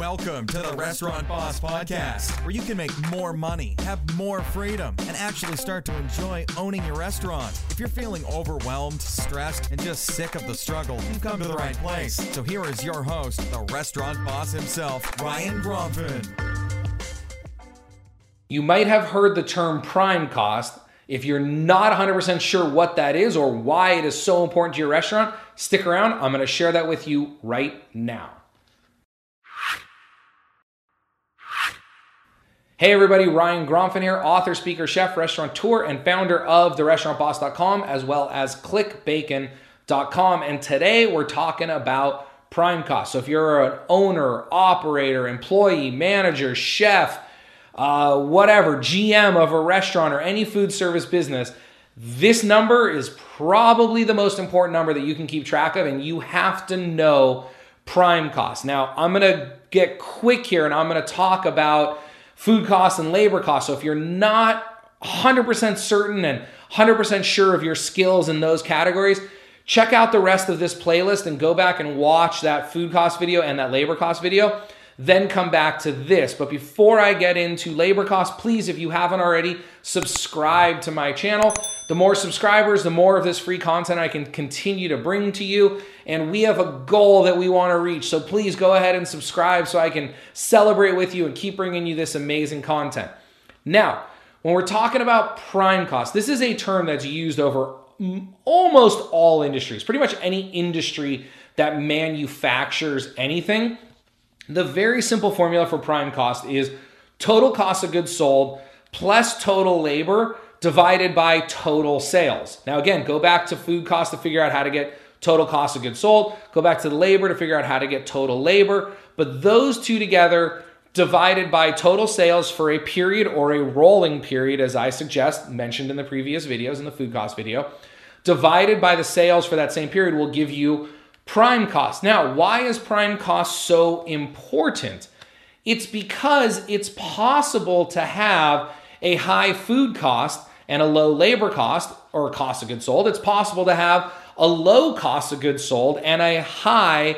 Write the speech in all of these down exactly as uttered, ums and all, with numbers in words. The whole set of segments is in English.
Welcome to the Restaurant Boss Podcast, where you can make more money, have more freedom, and actually start to enjoy owning your restaurant. If you're feeling overwhelmed, stressed, and just sick of the struggle, you've come to the right place. So here is your host, the restaurant boss himself, Ryan Bronfen. You might have heard the term prime cost. If you're not one hundred percent sure what that is or why it is so important to your restaurant, stick around. I'm going to share that with you right now. Hey everybody, Ryan Gromfin here, author, speaker, chef, restaurateur, and founder of the restaurant boss dot com as well as click bacon dot com. And today we're talking about prime cost. So if you're an owner, operator, employee, manager, chef, uh, whatever, G M of a restaurant or any food service business, this number is probably the most important number that you can keep track of, and you have to know prime cost. Now, I'm going to get quick here and I'm going to talk about food costs and labor costs. So if you're not one hundred percent certain and one hundred percent sure of your skills in those categories, check out the rest of this playlist and go back and watch that food cost video and that labor cost video, then come back to this. But before I get into labor costs, please, if you haven't already, subscribe to my channel. The more subscribers, the more of this free content I can continue to bring to you. And we have a goal that we want to reach. So please go ahead and subscribe so I can celebrate with you and keep bringing you this amazing content. Now, when we're talking about prime cost, this is a term that's used over almost all industries, pretty much any industry that manufactures anything. The very simple formula for prime cost is total cost of goods sold plus total labor divided by total sales. Now, again, go back to food cost to figure out how to get total cost of goods sold. Go back to the labor to figure out how to get total labor. But those two together divided by total sales for a period or a rolling period, as I suggest, mentioned in the previous videos in the food cost video, divided by the sales for that same period will give you prime cost. Now, why is prime cost so important? It's because it's possible to have a high food cost and a low labor cost or cost of goods sold. It's possible to have a low cost of goods sold and a high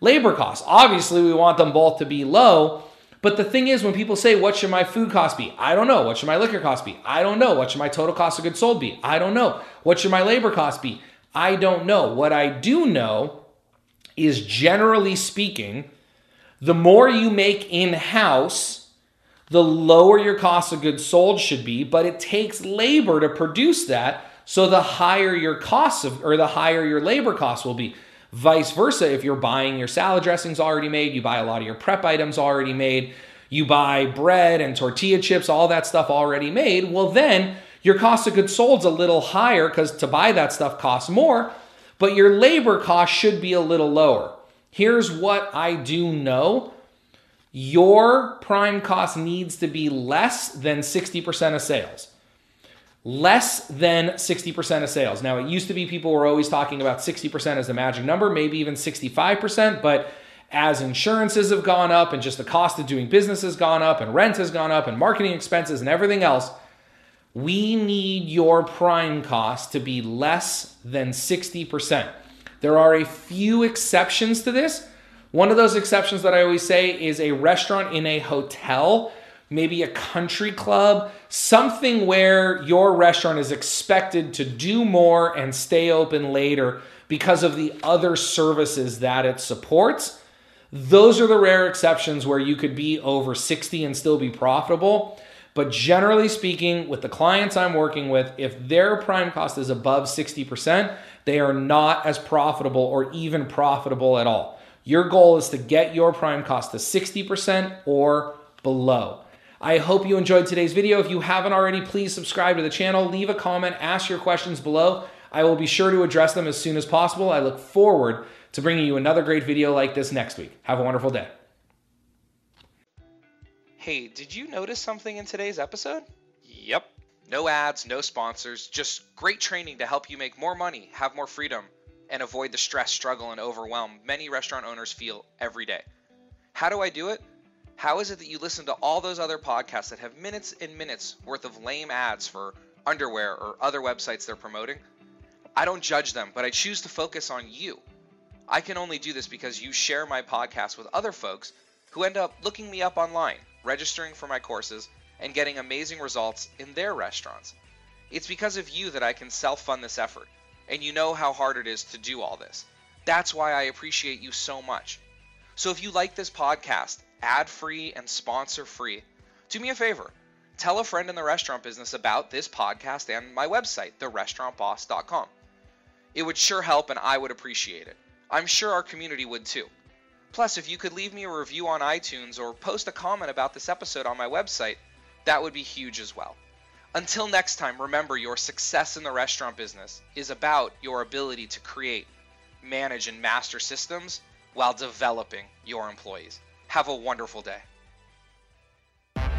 labor cost. Obviously, we want them both to be low, but the thing is, when people say, what should my food cost be? I don't know. What should my liquor cost be? I don't know. What should my total cost of goods sold be? I don't know. What should my labor cost be? I don't know. What I do know is, generally speaking, the more you make in-house, the lower your cost of goods sold should be, but it takes labor to produce that. So the higher your costs of, or the higher your labor costs will be. Vice versa, if you're buying your salad dressings already made, you buy a lot of your prep items already made, you buy bread and tortilla chips, all that stuff already made, well then your cost of goods sold's a little higher because to buy that stuff costs more, but your labor cost should be a little lower. Here's what I do know. Your prime cost needs to be less than sixty percent of sales. Less than sixty percent of sales. Now, it used to be people were always talking about sixty percent as the magic number, maybe even sixty-five percent, but as insurances have gone up and just the cost of doing business has gone up and rent has gone up and marketing expenses and everything else, we need your prime cost to be less than sixty percent. There are a few exceptions to this. One of those exceptions that I always say is a restaurant in a hotel, maybe a country club, something where your restaurant is expected to do more and stay open later because of the other services that it supports. Those are the rare exceptions where you could be over sixty and still be profitable. But generally speaking, with the clients I'm working with, if their prime cost is above sixty percent, they are not as profitable or even profitable at all. Your goal is to get your prime cost to sixty percent or below. I hope you enjoyed today's video. If you haven't already, please subscribe to the channel, leave a comment, ask your questions below. I will be sure to address them as soon as possible. I look forward to bringing you another great video like this next week. Have a wonderful day. Hey, did you notice something in today's episode? Yep. No ads, no sponsors, just great training to help you make more money, have more freedom, and avoid the stress, struggle, and overwhelm many restaurant owners feel every day. How do I do it? How is it that you listen to all those other podcasts that have minutes and minutes worth of lame ads for underwear or other websites they're promoting? I don't judge them, but I choose to focus on you. I can only do this because you share my podcast with other folks who end up looking me up online, registering for my courses, and getting amazing results in their restaurants. It's because of you that I can self-fund this effort, and you know how hard it is to do all this. That's why I appreciate you so much. So if you like this podcast, ad-free and sponsor-free, do me a favor. Tell a friend in the restaurant business about this podcast and my website, the restaurant boss dot com. It would sure help, and I would appreciate it. I'm sure our community would too. Plus, if you could leave me a review on iTunes or post a comment about this episode on my website, that would be huge as well. Until next time, remember, your success in the restaurant business is about your ability to create, manage, and master systems while developing your employees. Have a wonderful day.